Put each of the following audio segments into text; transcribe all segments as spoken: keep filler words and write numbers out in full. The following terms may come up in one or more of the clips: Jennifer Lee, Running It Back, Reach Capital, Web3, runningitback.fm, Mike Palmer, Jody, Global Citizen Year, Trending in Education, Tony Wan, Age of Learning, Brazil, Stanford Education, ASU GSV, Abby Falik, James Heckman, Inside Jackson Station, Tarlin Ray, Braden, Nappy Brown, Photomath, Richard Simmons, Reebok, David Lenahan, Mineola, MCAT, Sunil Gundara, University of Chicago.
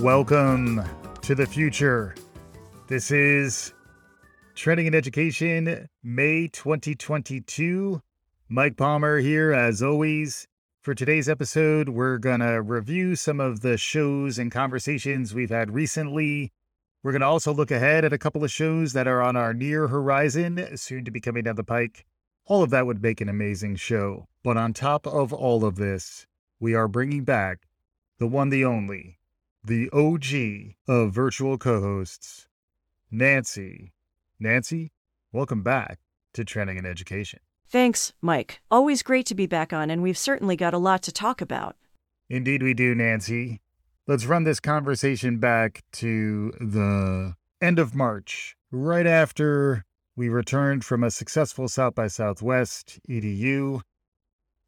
Welcome to the future. This is Trending in Education, May twenty twenty-two. Mike Palmer here, as always. For today's episode, we're going to review some of the shows and conversations we've had recently. We're going to also look ahead at a couple of shows that are on our near horizon, soon to be coming down the pike. All of that would make an amazing show. But on top of all of this, we are bringing back the one, the only, the O G of virtual co-hosts, Nancy. Nancy, welcome back to Trending in Education. Thanks, Mike. Always great to be back on, and we've certainly got a lot to talk about. Indeed we do, Nancy. Let's run this conversation back to the end of March, right after we returned from a successful South by Southwest E D U.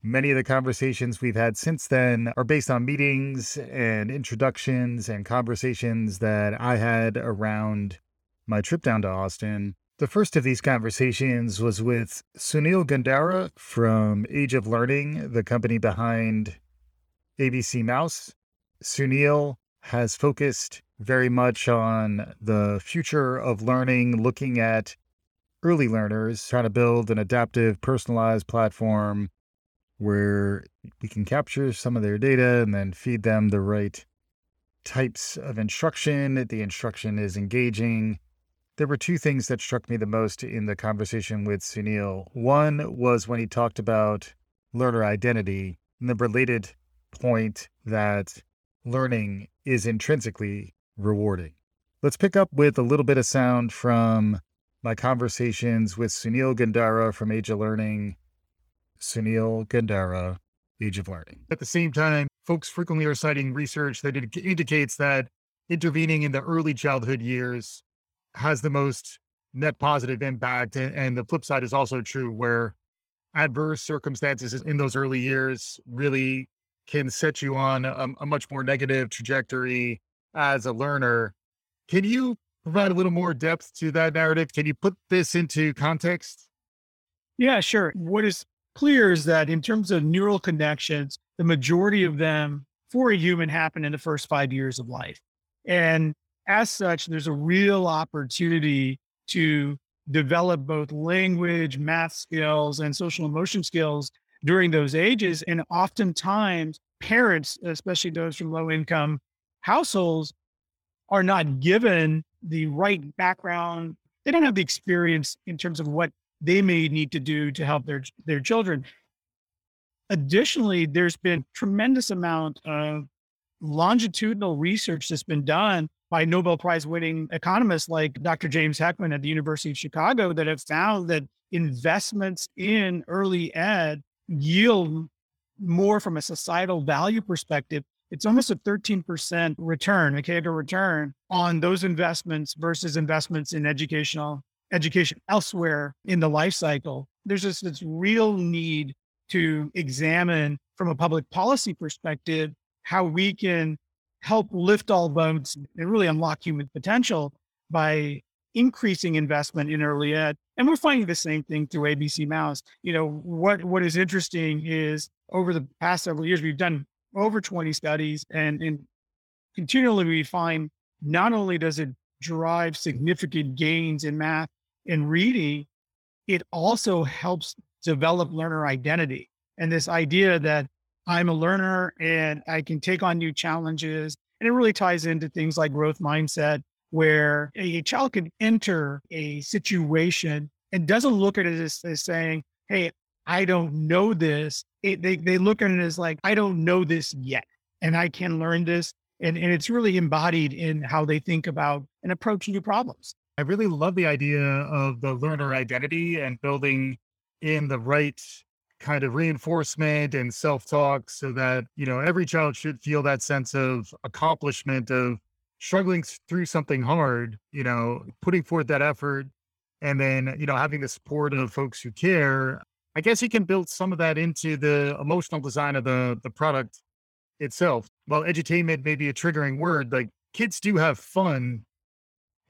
Many of the conversations we've had since then are based on meetings and introductions and conversations that I had around my trip down to Austin. The first of these conversations was with Sunil Gundara from Age of Learning, the company behind A B C Mouse. Sunil has focused very much on the future of learning, looking at early learners, trying to build an adaptive, personalized platform where we can capture some of their data and then feed them the right types of instruction. The instruction is engaging. There were two things that struck me the most in the conversation with Sunil. One was when he talked about learner identity and the related point that learning is intrinsically rewarding. Let's pick up with a little bit of sound from my conversations with Sunil Gundara from Age of Learning. Sunil Gundara, Age of Learning. At the same time, folks frequently are citing research that indicates that intervening in the early childhood years has the most net positive impact. And the flip side is also true, where adverse circumstances in those early years really can set you on a, a much more negative trajectory as a learner. Can you provide a little more depth to that narrative? Can you put this into context? Yeah, sure. What is clear is that in terms of neural connections, the majority of them for a human happen in the first five years of life. And as such, there's a real opportunity to develop both language, math skills, and social emotion skills during those ages. And oftentimes parents, especially those from low income households, are not given the right background. They don't have the experience in terms of what they may need to do to help their, their children. Additionally, there's been tremendous amount of longitudinal research that's been done by Nobel Prize winning economists like Doctor James Heckman at the University of Chicago that have found that investments in early ed yield more from a societal value perspective. It's almost a thirteen percent return, a C A G R return on those investments versus investments in educational education elsewhere in the life cycle. There's just this real need to examine from a public policy perspective how we can help lift all boats and really unlock human potential by increasing investment in early ed. And we're finding the same thing through A B C Mouse. You know, what, what is interesting is over the past several years, we've done over twenty studies, and, and continually we find not only does it drive significant gains in math and reading, it also helps develop learner identity. And this idea that I'm a learner and I can take on new challenges. And it really ties into things like growth mindset, where a, a child can enter a situation and doesn't look at it as, as saying, hey, I don't know this. It, they, they look at it as like, I don't know this yet, and I can learn this. And, and it's really embodied in how they think about and approach new problems. I really love the idea of the learner identity and building in the right kind of reinforcement and self-talk so that, you know, every child should feel that sense of accomplishment of struggling through something hard, you know, putting forth that effort, and then, you know, having the support of folks who care. I guess you can build some of that into the emotional design of the, the product itself. While edutainment may be a triggering word, like kids do have fun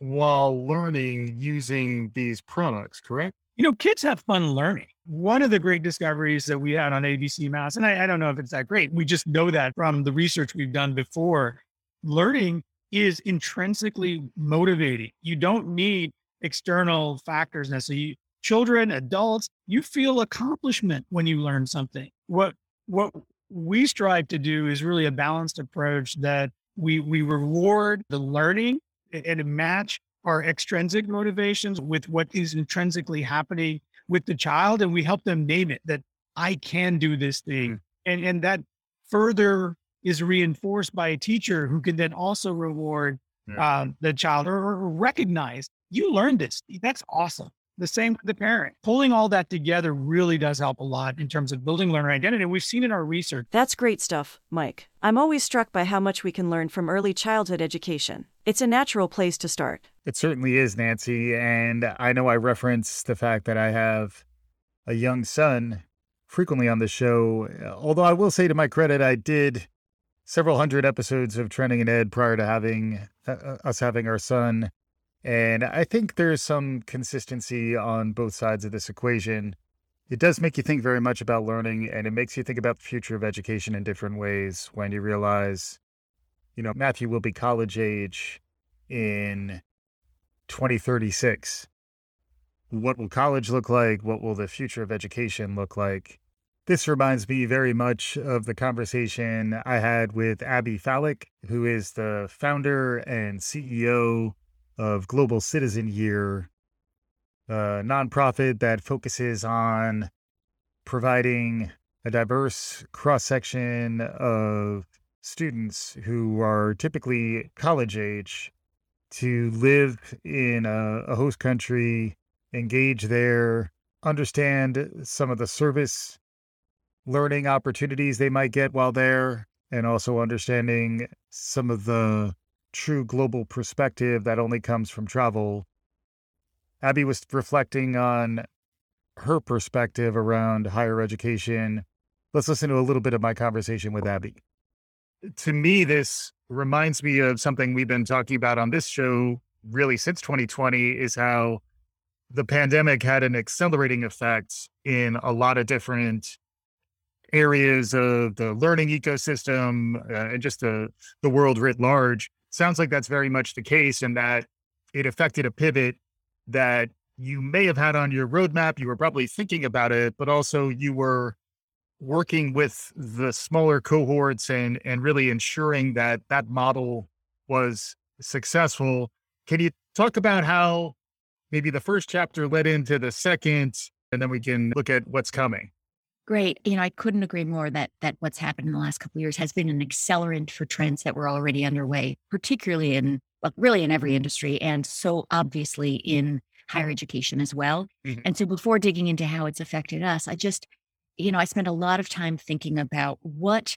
while learning using these products, correct? You know, kids have fun learning. One of the great discoveries that we had on A B C Mouse, and I, I don't know if it's that great, we just know that from the research we've done before, learning is intrinsically motivating. You don't need external factors necessarily. Children, adults, you feel accomplishment when you learn something. What what we strive to do is really a balanced approach that we we reward the learning and match our extrinsic motivations with what is intrinsically happening with the child, and we help them name it, that I can do this thing. And and that further is reinforced by a teacher who can then also reward yeah. um, the child or, or recognize, you learned this, that's awesome. The same with the parent. Pulling all that together really does help a lot in terms of building learner identity. And we've seen in our research. That's great stuff, Mike. I'm always struck by how much we can learn from early childhood education. It's a natural place to start. It certainly is, Nancy. And I know I reference the fact that I have a young son frequently on the show. Although I will say, to my credit, I did several hundred episodes of Trending in Ed prior to having uh, us having our son. And I think there's some consistency on both sides of this equation. It does make you think very much about learning, and it makes you think about the future of education in different ways when you realize, you know, Matthew will be college age in twenty thirty-six. What will college look like? What will the future of education look like? This reminds me very much of the conversation I had with Abby Falik, who is the founder and C E O of Global Citizen Year, a nonprofit that focuses on providing a diverse cross-section of students who are typically college age to live in a, a host country, engage there, understand some of the service learning opportunities they might get while there, and also understanding some of the true global perspective that only comes from travel. Abby was reflecting on her perspective around higher education. Let's listen to a little bit of my conversation with Abby. To me, this reminds me of something we've been talking about on this show really since twenty twenty, is how the pandemic had an accelerating effect in a lot of different areas of the learning ecosystem uh, and just the, the world writ large. Sounds like that's very much the case, and that it affected a pivot that you may have had on your roadmap. You were probably thinking about it, but also you were working with the smaller cohorts and, and really ensuring that that model was successful. Can you talk about how maybe the first chapter led into the second, and then we can look at what's coming? Great. You know, I couldn't agree more that that what's happened in the last couple of years has been an accelerant for trends that were already underway, particularly in, well, really in every industry, and so obviously in higher education as well. Mm-hmm. And so before digging into how it's affected us, I just, you know, I spent a lot of time thinking about what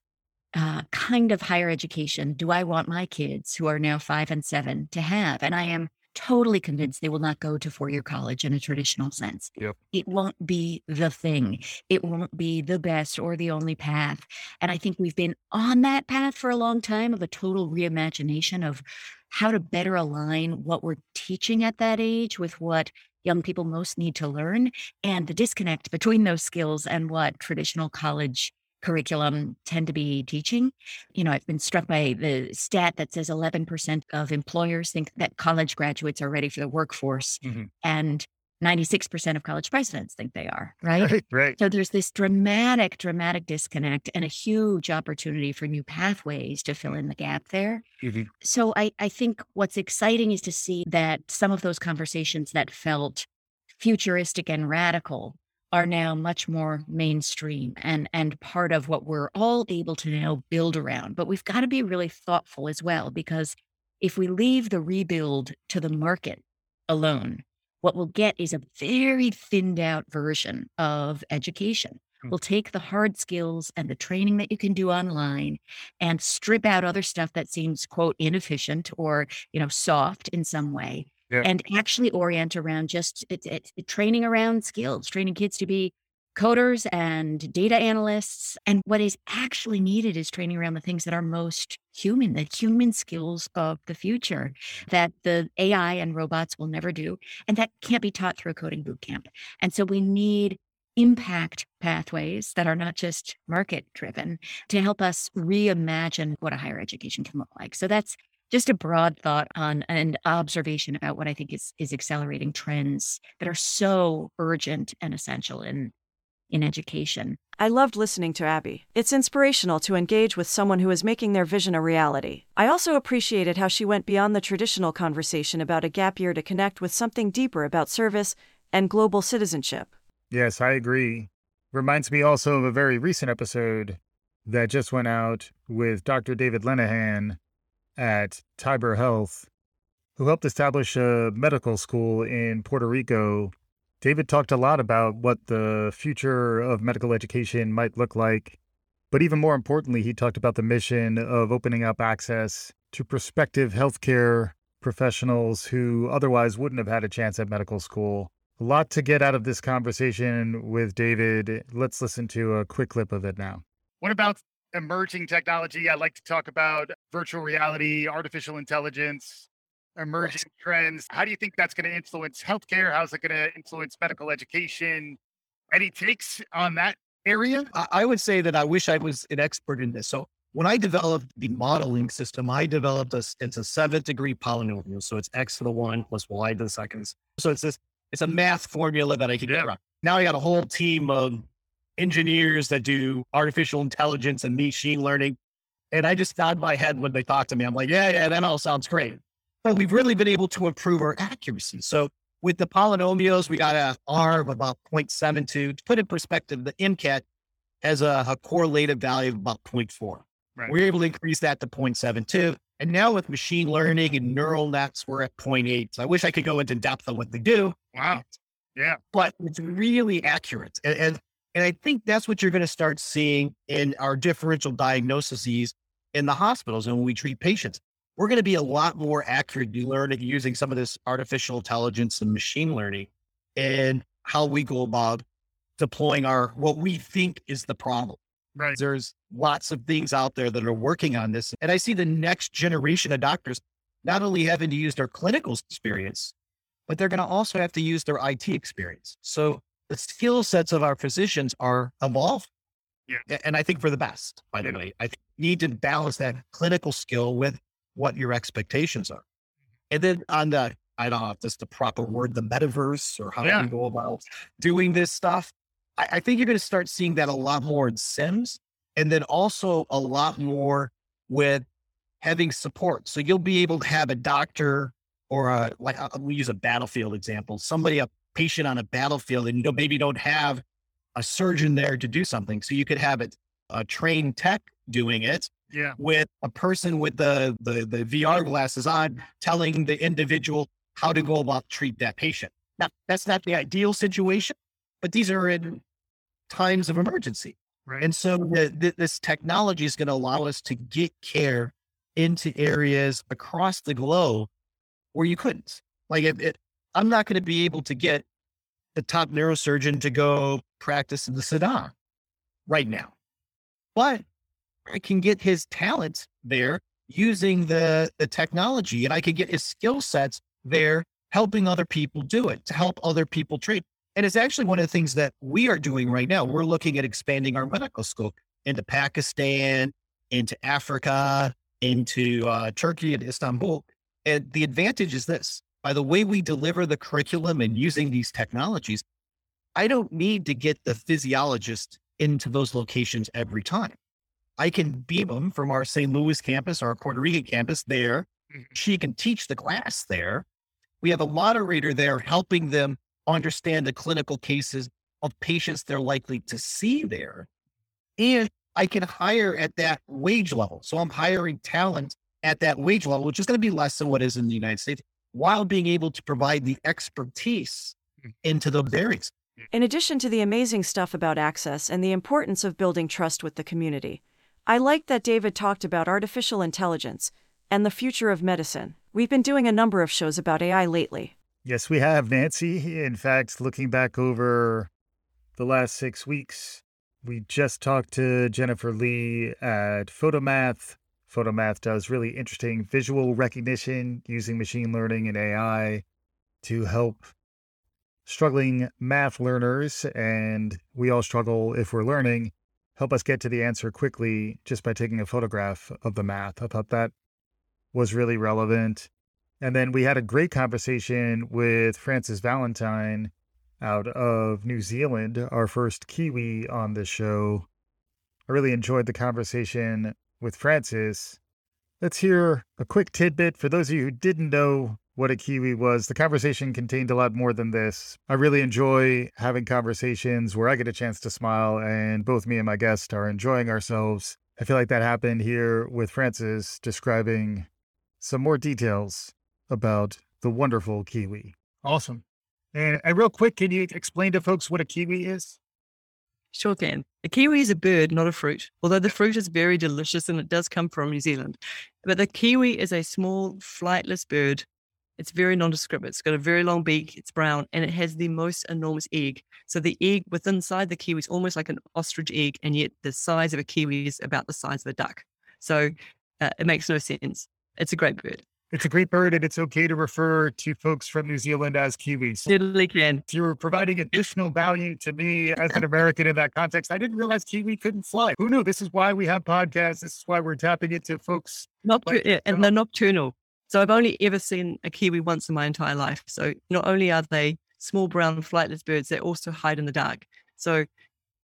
uh, kind of higher education do I want my kids, who are now five and seven, to have? And I am totally convinced they will not go to four-year college in a traditional sense. Yep. It won't be the thing. It won't be the best or the only path. And I think we've been on that path for a long time of a total reimagination of how to better align what we're teaching at that age with what young people most need to learn, and the disconnect between those skills and what traditional college curriculum tend to be teaching. You know, I've been struck by the stat that says eleven percent of employers think that college graduates are ready for the workforce, mm-hmm. and ninety-six percent of college presidents think they are, right? right? Right. So there's this dramatic, dramatic disconnect and a huge opportunity for new pathways to fill in the gap there. Mm-hmm. So I, I think what's exciting is to see that some of those conversations that felt futuristic and radical are now much more mainstream and, and part of what we're all able to now build around. But we've got to be really thoughtful as well, because if we leave the rebuild to the market alone, what we'll get is a very thinned out version of education. Mm-hmm. We'll take the hard skills and the training that you can do online and strip out other stuff that seems, quote, inefficient or, you know, soft in some way. Yeah. And actually orient around just it, it, it, training around skills, training kids to be coders and data analysts. And what is actually needed is training around the things that are most human, the human skills of the future that the A I and robots will never do. And that can't be taught through a coding bootcamp. And so we need impact pathways that are not just market driven to help us reimagine what a higher education can look like. So that's just a broad thought on an observation about what I think is is accelerating trends that are so urgent and essential in in education. I loved listening to Abby. It's inspirational to engage with someone who is making their vision a reality. I also appreciated how she went beyond the traditional conversation about a gap year to connect with something deeper about service and global citizenship. Yes, I agree. Reminds me also of a very recent episode that just went out with Doctor David Lenahan at Tiber Health, who helped establish a medical school in Puerto Rico. David talked a lot about what the future of medical education might look like, but even more importantly, he talked about the mission of opening up access to prospective healthcare professionals who otherwise wouldn't have had a chance at medical school. A lot to get out of this conversation with David. Let's listen to a quick clip of it now. What about emerging technology? I like to talk about virtual reality, artificial intelligence, emerging trends. How do you think that's going to influence healthcare? How's it going to influence medical education? Any takes on that area? I would say that I wish I was an expert in this. So when I developed the modeling system, I developed a, it's a seventh degree polynomial. So it's X to the one plus Y to the second. So it's this, it's a math formula that I could get around. Now I got a whole team of engineers that do artificial intelligence and machine learning. And I just nod my head when they talk to me. I'm like, yeah, yeah, that all sounds great. But we've really been able to improve our accuracy. So with the polynomials, we got an R of about zero point seven two. To put in perspective, the MCAT has a, a correlative value of about zero point four. Right. We're able to increase that to zero point seven two. And now with machine learning and neural nets, we're at zero point eight. So I wish I could go into depth on what they do. Wow. Yeah. But it's really accurate. And, and And I think that's what you're going to start seeing in our differential diagnoses in the hospitals. And when we treat patients, we're going to be a lot more accurate learning using some of this artificial intelligence and machine learning and how we go about deploying our, what we think is the problem. Right. There's lots of things out there that are working on this. And I see the next generation of doctors not only having to use their clinical experience, but they're going to also have to use their I T experience. So the skill sets of our physicians are evolved. Yeah. And I think for the best, by the way. I think you need to balance that clinical skill with what your expectations are. And then on the, I don't know if that's the proper word, the metaverse or how yeah. we go about doing this stuff. I, I think you're going to start seeing that a lot more in S I M S and then also a lot more with having support. So you'll be able to have a doctor or a, like, we use a battlefield example, somebody up patient on a battlefield and you don't, maybe don't have a surgeon there to do something. So you could have it, a trained tech doing it yeah. with a person with the, the, the V R glasses on telling the individual how to go about treat that patient. Now, that's not the ideal situation, but these are in times of emergency. Right. And so the, the, this technology is going to allow us to get care into areas across the globe where you couldn't. Like if it, I'm not going to be able to get the top neurosurgeon to go practice in the Sudan right now, but I can get his talents there using the, the technology, and I can get his skill sets there, helping other people do it, to help other people treat. And it's actually one of the things that we are doing right now. We're looking at expanding our medical school into Pakistan, into Africa, into uh, Turkey and Istanbul. And the advantage is this. By the way we deliver the curriculum and using these technologies, I don't need to get the physiologist into those locations every time. I can beam them from our Saint Louis campus, our Puerto Rican campus there. She can teach the class there. We have a moderator there helping them understand the clinical cases of patients they're likely to see there. And I can hire at that wage level. So I'm hiring talent at that wage level, which is going to be less than what is in the United States, while being able to provide the expertise into those areas. In addition to the amazing stuff about access and the importance of building trust with the community, I liked that David talked about artificial intelligence and the future of medicine. We've been doing a number of shows about A I lately. Yes, we have, Nancy. In fact, looking back over the last six weeks, we just talked to Jennifer Lee at Photomath. Photomath does really interesting visual recognition using machine learning and A I to help struggling math learners, and we all struggle if we're learning, help us get to the answer quickly just by taking a photograph of the math. I thought that was really relevant. And then we had a great conversation with Francis Valentine out of New Zealand, our first Kiwi on this show. I really enjoyed the conversation with Francis. Let's hear a quick tidbit. For those of you who didn't know what a Kiwi was, the conversation contained a lot more than this. I really enjoy having conversations where I get a chance to smile and both me and my guest are enjoying ourselves. I feel like that happened here with Francis describing some more details about the wonderful Kiwi. Awesome. And real quick, can you explain to folks what a kiwi is? Sure can. A kiwi is a bird, not a fruit, although the fruit is very delicious and it does come from New Zealand. But the kiwi is a small, flightless bird. It's very nondescript. It's got a very long beak. It's brown and it has the most enormous egg. So the egg within inside the kiwi is almost like an ostrich egg, and yet the size of a kiwi is about the size of a duck. So uh, it makes no sense. It's a great bird. It's a great bird, and it's okay to refer to folks from New Zealand as Kiwis. Certainly can. You're providing additional value to me as an American in that context. I didn't realize Kiwi couldn't fly. Who knew? This is why we have podcasts. This is why we're tapping into folks. Noctur- like, yeah, and they're nocturnal. So I've only ever seen a Kiwi once in my entire life. So not only are they small, brown, flightless birds, they also hide in the dark. So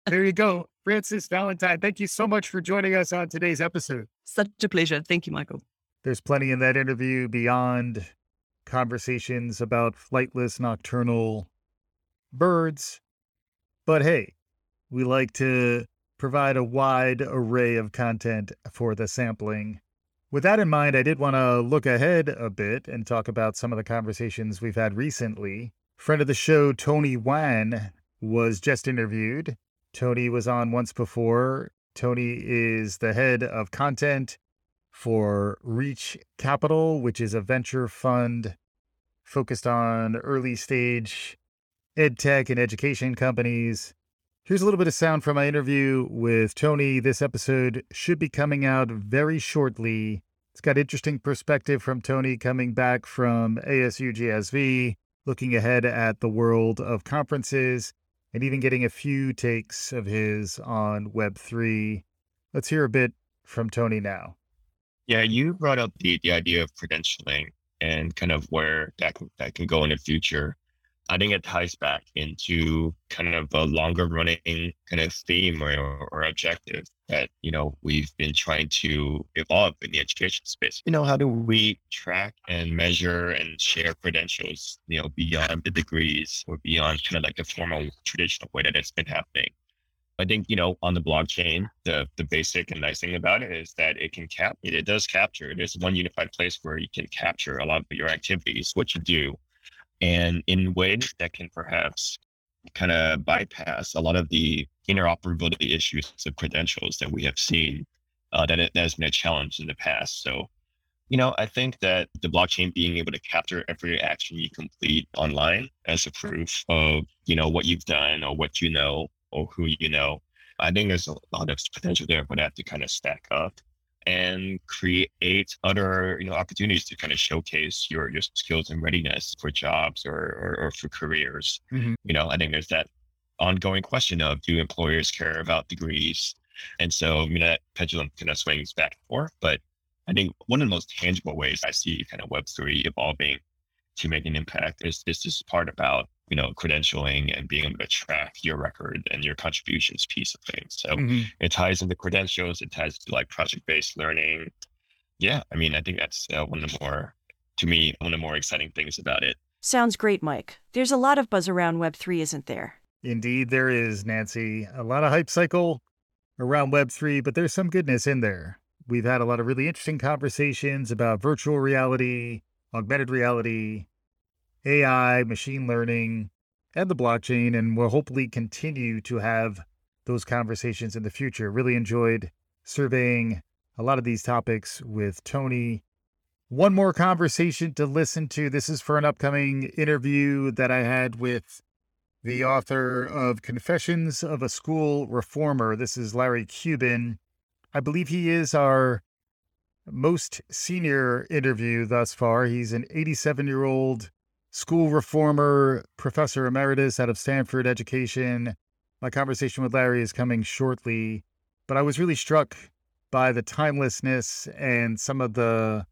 there you go. Francis Valentine, thank you so much for joining us on today's episode. Such a pleasure. Thank you, Michael. There's plenty in that interview beyond conversations about flightless nocturnal birds. But hey, we like to provide a wide array of content for the sampling. With that in mind, I did want to look ahead a bit and talk about some of the conversations we've had recently. Friend of the show, Tony Wan, was just interviewed. Tony was on once before. Tony is the head of content for Reach Capital, which is a venture fund focused on early stage ed tech and education companies. Here's a little bit of sound from my interview with Tony. This episode should be coming out very shortly. It's got interesting perspective from Tony coming back from A S U G S V, looking ahead at the world of conferences, and even getting a few takes of his on Web three. Let's hear a bit from Tony now. Yeah, you brought up the, the idea of credentialing and kind of where that can, that can go in the future. I think it ties back into kind of a longer running kind of theme or, or objective that, you know, we've been trying to evolve in the education space. You know, how do we track and measure and share credentials, you know, beyond the degrees or beyond kind of like the formal traditional way that it's been happening? I think, you know, on the blockchain, the the basic and nice thing about it is that it can cap, it, it does capture. There's one unified place where you can capture a lot of your activities, what you do, and in ways that can perhaps kind of bypass a lot of the interoperability issues of credentials that we have seen uh, that, it, that has been a challenge in the past. So, you know, I think that the blockchain being able to capture every action you complete online as a proof of, you know, what you've done or what you know, or who you know, I think there's a lot of potential there, but I have to kind of stack up and create other, you know, opportunities to kind of showcase your, your skills and readiness for jobs or, or, or for careers. Mm-hmm. You know, I think there's that ongoing question of, do employers care about degrees? And so, you know, that pendulum kind of swings back and forth. But I think one of the most tangible ways I see kind of Web three evolving to make an impact is, is this part about, you know, credentialing and being able to track your record and your contributions piece of things. So mm-hmm. It ties into credentials. It ties to like project-based learning. Yeah. I mean, I think that's uh, one of the more, to me, one of the more exciting things about it. Sounds great, Mike. There's a lot of buzz around Web three, isn't there? Indeed, there is, Nancy. A lot of hype cycle around Web three, but there's some goodness in there. We've had a lot of really interesting conversations about virtual reality, augmented reality, A I, machine learning, and the blockchain, and we'll hopefully continue to have those conversations in the future. Really enjoyed surveying a lot of these topics with Tony. One more conversation to listen to. This is for an upcoming interview that I had with the author of Confessions of a School Reformer. This is Larry Cuban. I believe he is our most senior interview thus far. He's an eighty-seven-year-old school reformer, professor emeritus out of Stanford Education. My conversation with Larry is coming shortly, but I was really struck by the timelessness and some of the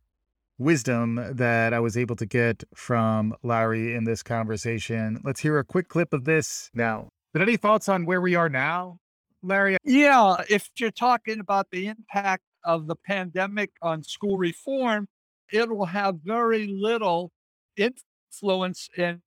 wisdom that I was able to get from Larry in this conversation. Let's hear a quick clip of this now. But any thoughts on where we are now, Larry? Yeah, if you're talking about the impact of the pandemic on school reform, it will have very little influence in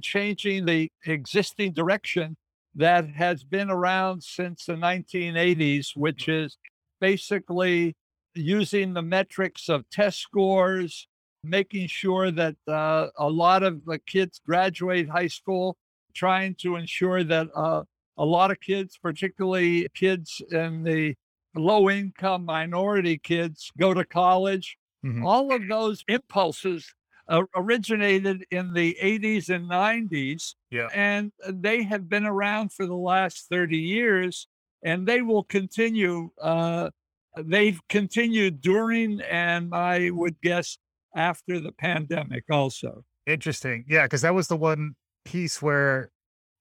changing the existing direction that has been around since the nineteen eighties, which is basically using the metrics of test scores, making sure that uh, a lot of the kids graduate high school, trying to ensure that uh, a lot of kids, particularly kids in the low-income minority kids, go to college. Mm-hmm. All of those impulses uh, originated in the eighties and nineties, yeah. and they have been around for the last thirty years, and they will continue. Uh, they've continued during, and I would guess, after the pandemic also. Interesting. Yeah, because that was the one piece where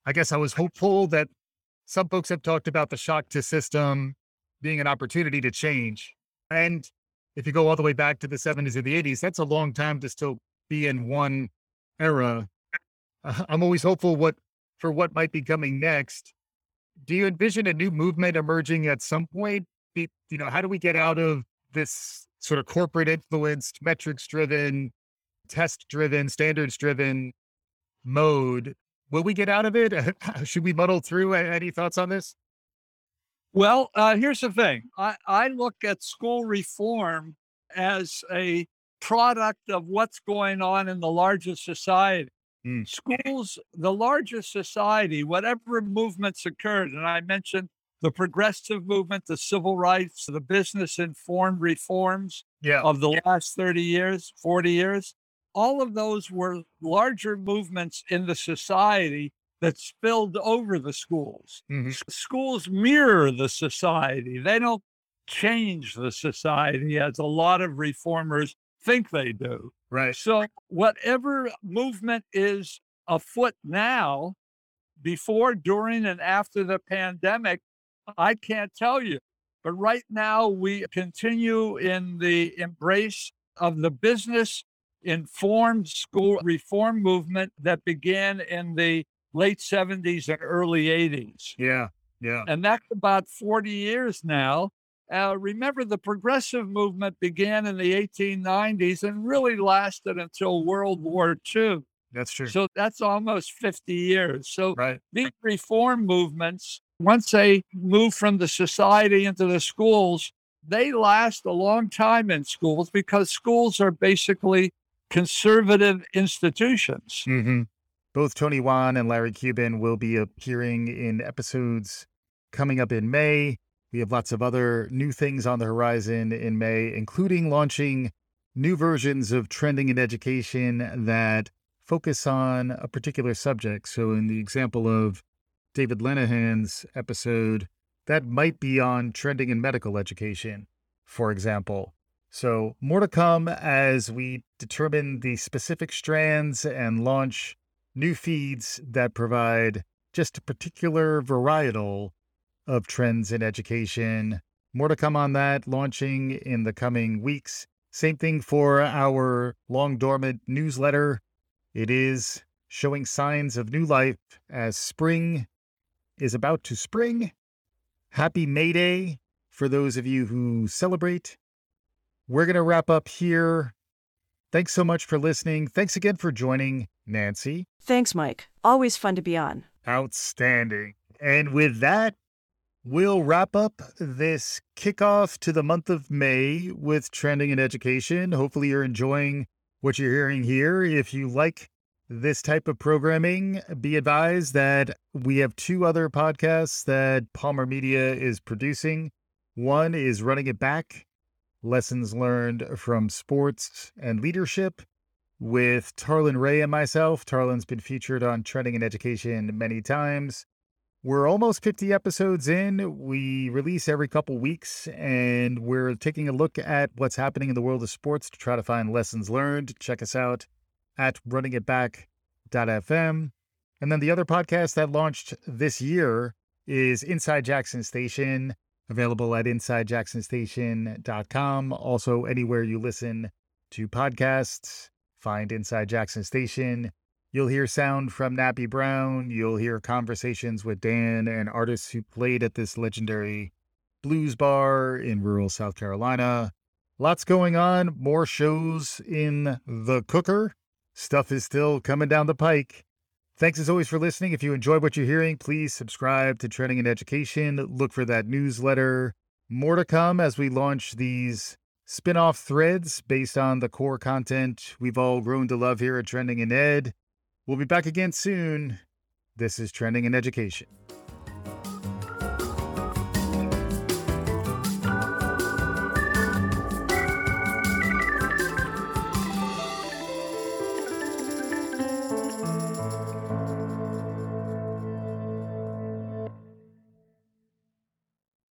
I guess I was hopeful that some folks have talked about the shock to system being an opportunity to change. And if you go all the way back to the seventies or the eighties, that's a long time to still be in one era. Uh, I'm always hopeful what for what might be coming next. Do you envision a new movement emerging at some point? Be, you know, how do we get out of this sort of corporate influenced, metrics driven, test driven, standards driven mode? Will we get out of it? Should we muddle through? Any thoughts on this? Well, uh, here's the thing. I, I look at school reform as a product of what's going on in the larger society. Mm. Schools, the larger society, whatever movements occurred, and I mentioned the progressive movement, the civil rights, the business-informed reforms yeah. of the last thirty years, forty years, all of those were larger movements in the society that spilled over the schools. Mm-hmm. Schools mirror the society. They don't change the society as a lot of reformers think they do. Right. So whatever movement is afoot now, before, during, and after the pandemic, I can't tell you. But right now we continue in the embrace of the business-informed school reform movement that began in the late seventies and early eighties. Yeah, yeah. And that's about forty years now. Uh, remember, the progressive movement began in the eighteen nineties and really lasted until World War Two. That's true. So that's almost fifty years. So right. These reform movements, once they move from the society into the schools, they last a long time in schools because schools are basically conservative institutions. Mm-hmm. Both Tony Wan and Larry Cuban will be appearing in episodes coming up in May. We have lots of other new things on the horizon in May, including launching new versions of Trending in Education that focus on a particular subject. So in the example of David Lenahan's episode, that might be on trending in medical education, for example. So more to come as we determine the specific strands and launch new feeds that provide just a particular varietal of trends in education. More to come on that, launching in the coming weeks. Same thing for our long dormant newsletter. It is showing signs of new life as spring is about to spring. Happy May Day for those of you who celebrate. We're going to wrap up here. Thanks so much for listening. Thanks again for joining, Nancy. Thanks, Mike. Always fun to be on. Outstanding. And with that, we'll wrap up this kickoff to the month of May with Trending in Education. Hopefully you're enjoying what you're hearing here. If you like this type of programming, be advised that we have two other podcasts that Palmer Media is producing. One is Running It Back, Lessons Learned from Sports and Leadership, with Tarlin Ray and myself. Tarlin's been featured on Trending in Education many times. We're almost fifty episodes in. We release every couple weeks, and we're taking a look at what's happening in the world of sports to try to find lessons learned. Check us out at running it back dot f m. And then the other podcast that launched this year is Inside Jackson Station, available at inside jackson station dot com. Also, anywhere you listen to podcasts. Find Inside Jackson Station. You'll hear sound from Nappy Brown. You'll hear conversations with Dan and artists who played at this legendary blues bar in rural South Carolina. Lots going on. More shows in the cooker. Stuff is still coming down the pike. Thanks as always for listening. If you enjoyed what you're hearing, please subscribe to Trending in Education. Look for that newsletter. More to come as we launch these spin-off threads based on the core content we've all grown to love here at Trending in Ed. We'll be back again soon. This is Trending in Education.